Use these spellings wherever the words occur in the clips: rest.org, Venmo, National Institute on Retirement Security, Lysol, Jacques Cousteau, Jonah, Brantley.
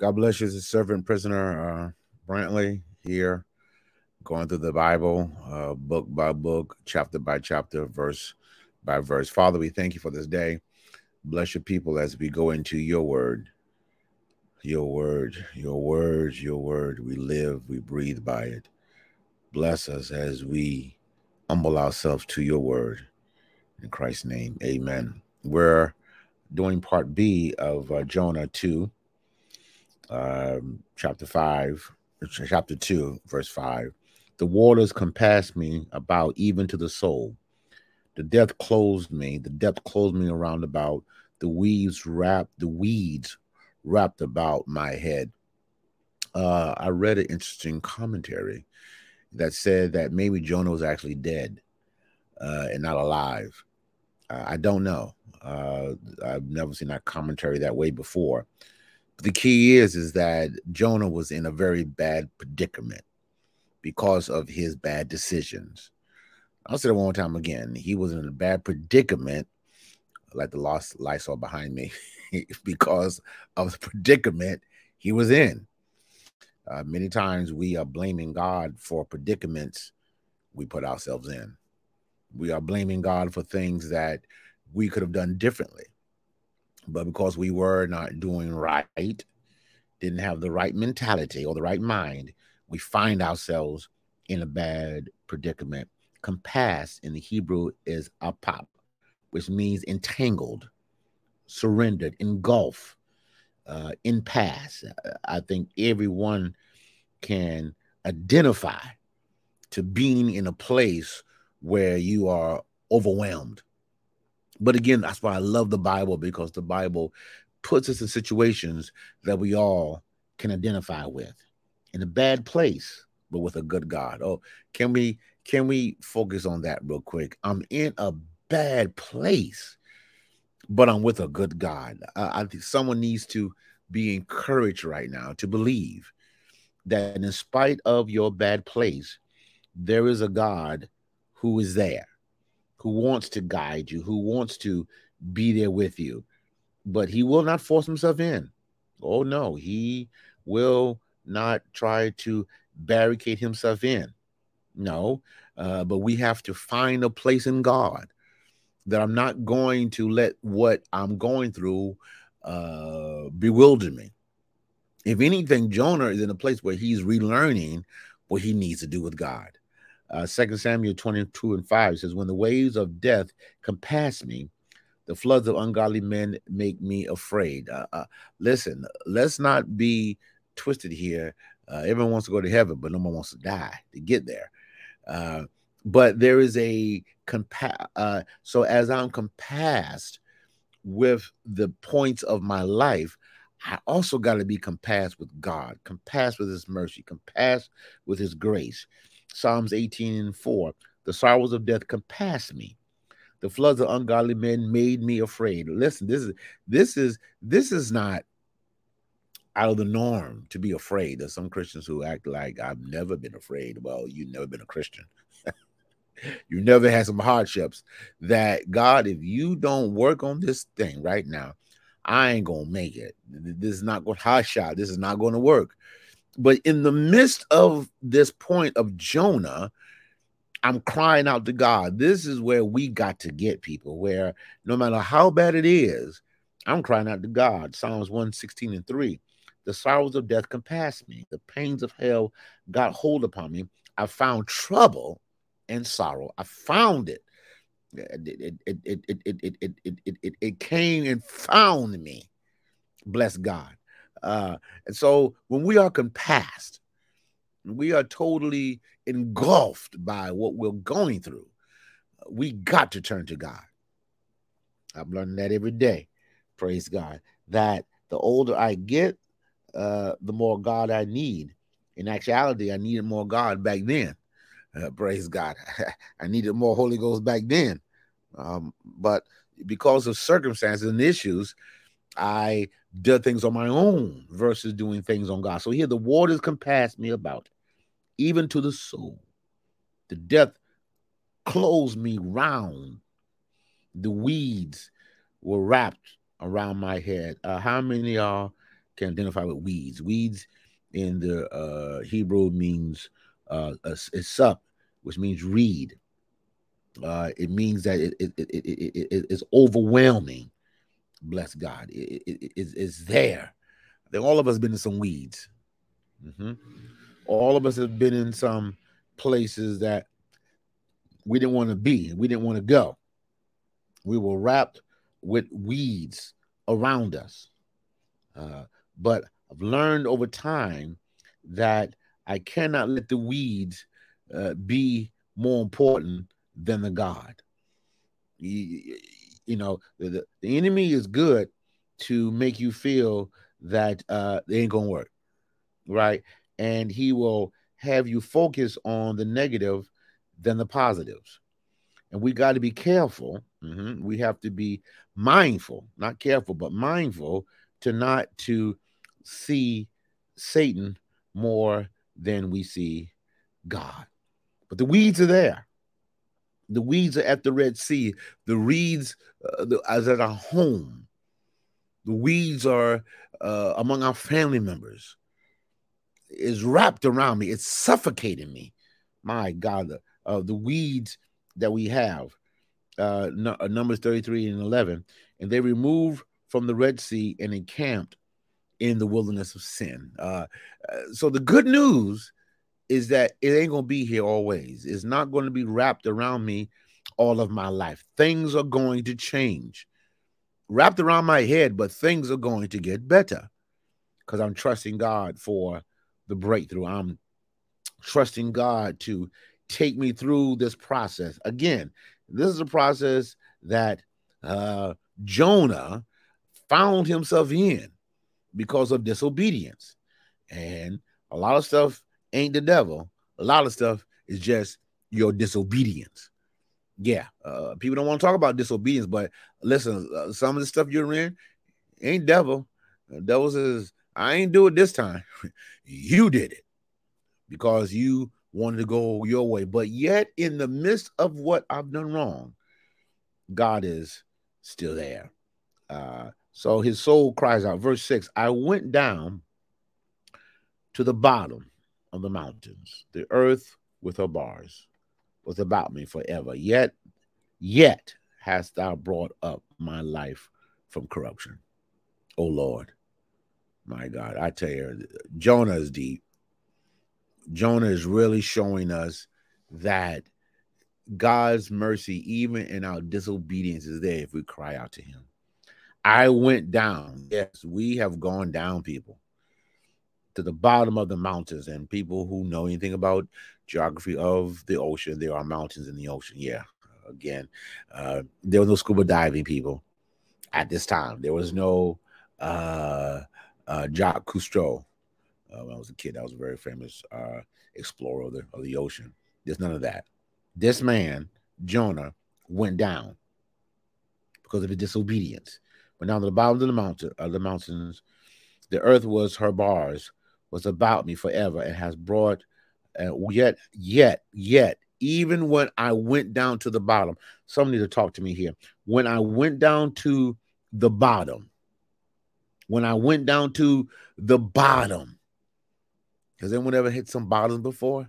God bless you as a servant prisoner, Brantley, here, going through the Bible, book by book, chapter by chapter, verse by verse. Father, we thank you for this day. Bless your people as we go into your word. Your word, your word, your word. We live, we breathe by it. Bless us as we humble ourselves to your word. In Christ's name, amen. We're doing part B of Jonah 2. Chapter 2, verse 5. The waters compassed me about, even to the soul. The death closed me. The depth closed me around about. The weeds wrapped about my head. I read an interesting commentary that said that maybe Jonah was actually dead and not alive. I don't know. I've never seen that commentary that way before. The key is that Jonah was in a very bad predicament because of his bad decisions. I'll say that one time again. He was in a bad predicament, like the lost Lysol behind me, because of the predicament he was in. Many times we are blaming God for predicaments we put ourselves in. We are blaming God for things that we could have done differently. But because we were not doing right, didn't have the right mentality or the right mind, we find ourselves in a bad predicament. Compassed in the Hebrew is apop, which means entangled, surrendered, engulfed, impasse. I think everyone can identify to being in a place where you are overwhelmed. But again, that's why I love the Bible, because the Bible puts us in situations that we all can identify with, in a bad place, but with a good God. Oh, can we focus on that real quick? I'm in a bad place, but I'm with a good God. I think someone needs to be encouraged right now to believe that in spite of your bad place, there is a God who is there, who wants to guide you, who wants to be there with you. But he will not force himself in. Oh, no, he will not try to barricade himself in. No, but we have to find a place in God that I'm not going to let what I'm going through bewilder me. If anything, Jonah is in a place where he's relearning what he needs to do with God. 2 Samuel 22:5 says, when the waves of death compass me, the floods of ungodly men make me afraid. Listen, let's not be twisted here. Everyone wants to go to heaven, but no one wants to die to get there. But there is a so as I'm compassed with the points of my life, I also got to be compassed with God, compassed with his mercy, compassed with his grace. Psalms 18:4, the sorrows of death compassed me. The floods of ungodly men made me afraid. Listen, this is not out of the norm to be afraid. There's some Christians who act like I've never been afraid. Well, you've never been a Christian. You never had some hardships that God, if you don't work on this thing right now, I ain't going to make it. This is not going to hotshot. This is not going to work. But in the midst of this point of Jonah, I'm crying out to God. This is where we got to get people, where no matter how bad it is, I'm crying out to God. Psalms 116:3. The sorrows of death compassed me. The pains of hell got hold upon me. I found trouble and sorrow. I found it. It came and found me. Bless God. And so when we are compassed, we are totally engulfed by what we're going through. We got to turn to God. I'm learning that every day. Praise God. That the older I get, the more God I need. In actuality, I needed more God back then. Praise God. I needed more Holy Ghost back then. But because of circumstances and issues, I did things on my own versus doing things on God. So here, the waters compassed me about, even to the soul. The death closed me round. The weeds were wrapped around my head. How many of y'all can identify with weeds? Weeds in the Hebrew means sup, which means reed. It means that it is overwhelming. Bless God. It's there. I think all of us been in some weeds. Mm-hmm. All of us have been in some places that we didn't want to be. We didn't want to go. We were wrapped with weeds around us. But I've learned over time that I cannot let the weeds be more important than the God. You know, the enemy is good to make you feel that it ain't going to work, right? And he will have you focus on the negative than the positives. And we got to be careful. Mm-hmm. We have to be mindful, not careful, but mindful to not to see Satan more than we see God. But the weeds are there. The weeds are at the Red Sea. The reeds are at our home. The weeds are among our family members. It's wrapped around me. It's suffocating me. My God, the weeds that we have, Numbers 33:11, and they removed from the Red Sea and encamped in the wilderness of sin. So the good news is that it ain't going to be here always. It's not going to be wrapped around me all of my life. Things are going to change. Wrapped around my head, but things are going to get better because I'm trusting God for the breakthrough. I'm trusting God to take me through this process. Again, this is a process that Jonah found himself in because of disobedience. And a lot of stuff ain't the devil. A lot of stuff is just your disobedience. Yeah, people don't want to talk about disobedience, but listen, some of the stuff you're in ain't devil. The devil says, I ain't do it this time. You did it because you wanted to go your way. But yet in the midst of what I've done wrong, God is still there. So his soul cries out. Verse 6, I went down to the bottom of the mountains. The earth with her bars was about me forever. Yet hast thou brought up my life from corruption. O Lord, my God, I tell you, Jonah is deep. Jonah is really showing us that God's mercy, even in our disobedience, is there if we cry out to him. I went down. Yes, we have gone down, people. to the bottom of the mountains. And people who know anything about geography of the ocean, there are mountains in the ocean. Yeah. Again, there was no scuba diving people at this time. There was no Jacques Cousteau. When I was a kid, I was a very famous explorer of the ocean. There's none of that. This man, Jonah, went down because of his disobedience. But now, to the bottom of the mountains, the earth was her bars, was about me forever, and has brought. Yet, even when I went down to the bottom, somebody to talk to me here. When I went down to the bottom, has anyone ever hit some bottoms before?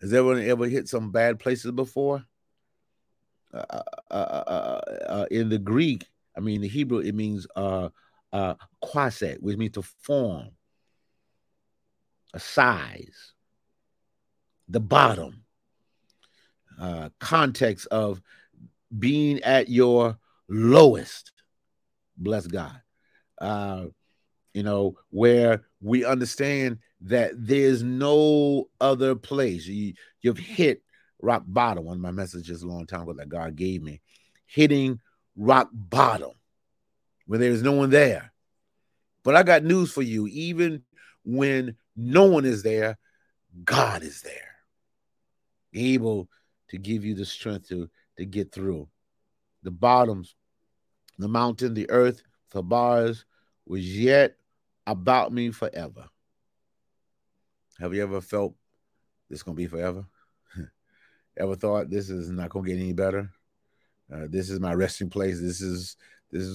Has everyone ever hit some bad places before? In the Greek, the Hebrew, it means kwaset, which means to form, a size, the bottom, context of being at your lowest. Bless God. Where we understand that there's no other place. You've hit rock bottom. One of my messages a long time ago that God gave me, hitting rock bottom where there's no one there. But I got news for you. Even when no one is there, God is there, able to give you the strength to get through. The bottoms, the mountain, the earth, the bars was yet about me forever. Have you ever felt this is going to be forever? Ever thought this is not going to get any better? This is my resting place. This is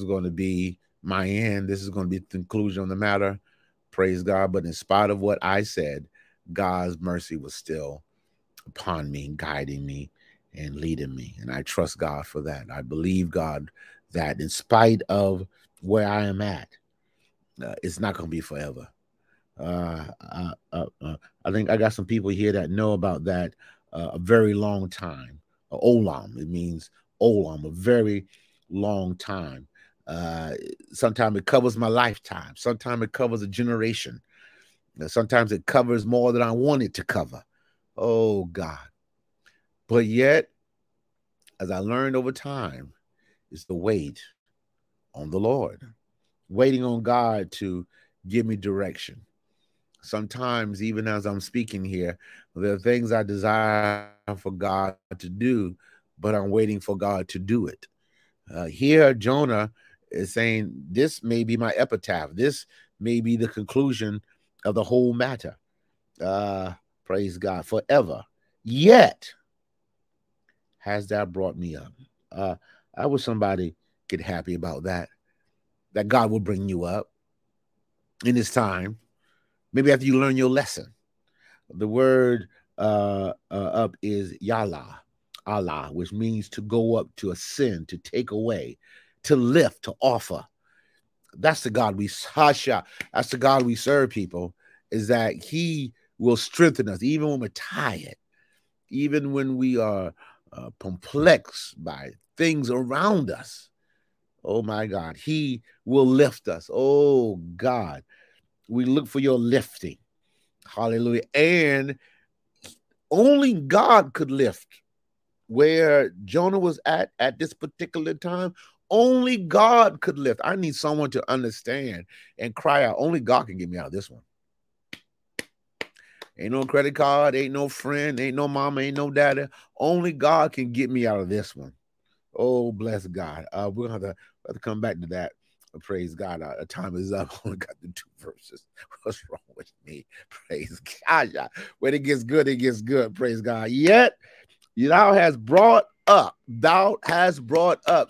going to be my end. This is going to be the conclusion of the matter. Praise God. But in spite of what I said, God's mercy was still upon me, guiding me and leading me. And I trust God for that. I believe God that in spite of where I am at, it's not going to be forever. I think I got some people here that know about that a very long time. Olam, it means olam, a very long time. Sometimes it covers my lifetime. Sometimes it covers a generation. Sometimes it covers more than I want it to cover. Oh, God. But yet, as I learned over time, is to wait on the Lord, waiting on God to give me direction. Sometimes, even as I'm speaking here, there are things I desire for God to do, but I'm waiting for God to do it. Here, Jonah is saying, this may be my epitaph. This may be the conclusion of the whole matter. Praise God forever. Yet has thou brought me up. I wish somebody get happy about that. That God will bring you up in His time. Maybe after you learn your lesson. The word up is yala, Allah, which means to go up, to ascend, to take away, to lift, to offer. That's the God we hasha. That's the God we serve, people, is that He will strengthen us even when we're tired, even when we are perplexed by things around us. Oh, my God. He will lift us. Oh, God. We look for your lifting. Hallelujah. And only God could lift. Where Jonah was at this particular time, only God could lift. I need someone to understand and cry out. Only God can get me out of this one. Ain't no credit card, ain't no friend, ain't no mama, ain't no daddy. Only God can get me out of this one. Oh, bless God. We're going to have to come back to that. Praise God. Our time is up. I only got the 2 verses. What's wrong with me? Praise God. When it gets good, it gets good. Praise God. Yet, thou hast brought up,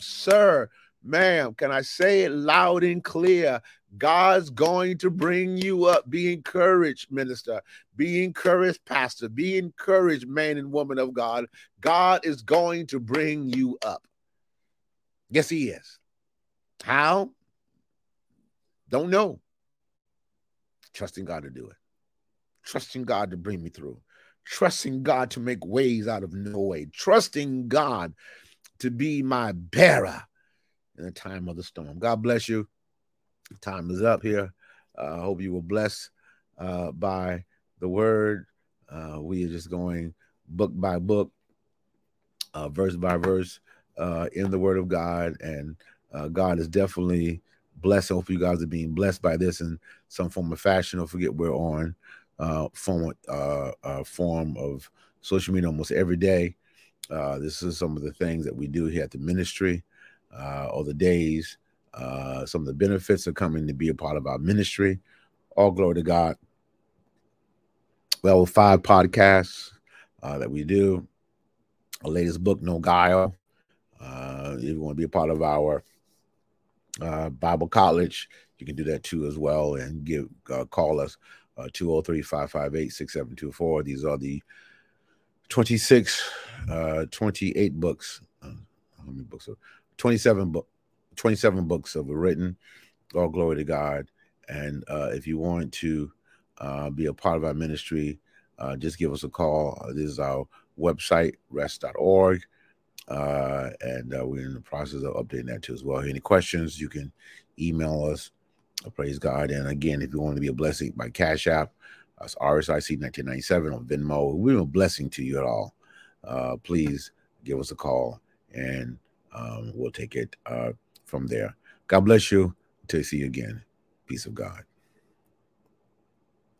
sir, ma'am, can I say it loud and clear? God's going to bring you up. Be encouraged, minister. Be encouraged, pastor. Be encouraged, man and woman of God. God is going to bring you up. Yes, He is. How? Don't know. Trusting God to do it. Trusting God to bring me through. Trusting God to make ways out of no way. Trusting God to be my bearer in the time of the storm. God bless you. Time is up here. I hope you were blessed. by the word. We are just going book by book, verse by verse, in the word of God. And God is definitely blessed. I hope you guys are being blessed by this in some form of fashion. Don't forget we're on form of social media almost every day. This is some of the things that we do here at the ministry, all the days. Some of the benefits are coming to be a part of our ministry. All glory to God. Well, 5 podcasts that we do. Our latest book, No Guile. If you want to be a part of our Bible college, you can do that too as well, and call us 203-558-6724. These are the 28 books. How many books? 27 books have been written. All glory to God. And if you want to be a part of our ministry, just give us a call. This is our website, rest.org. And we're in the process of updating that too as well. Any questions, you can email us. Praise God. And again, if you want to be a blessing by Cash App, it's RSIC 1997 on Venmo. We're a blessing to you at all. Please give us a call, and we'll take it from there. God bless you. Till I see you again. Peace of God.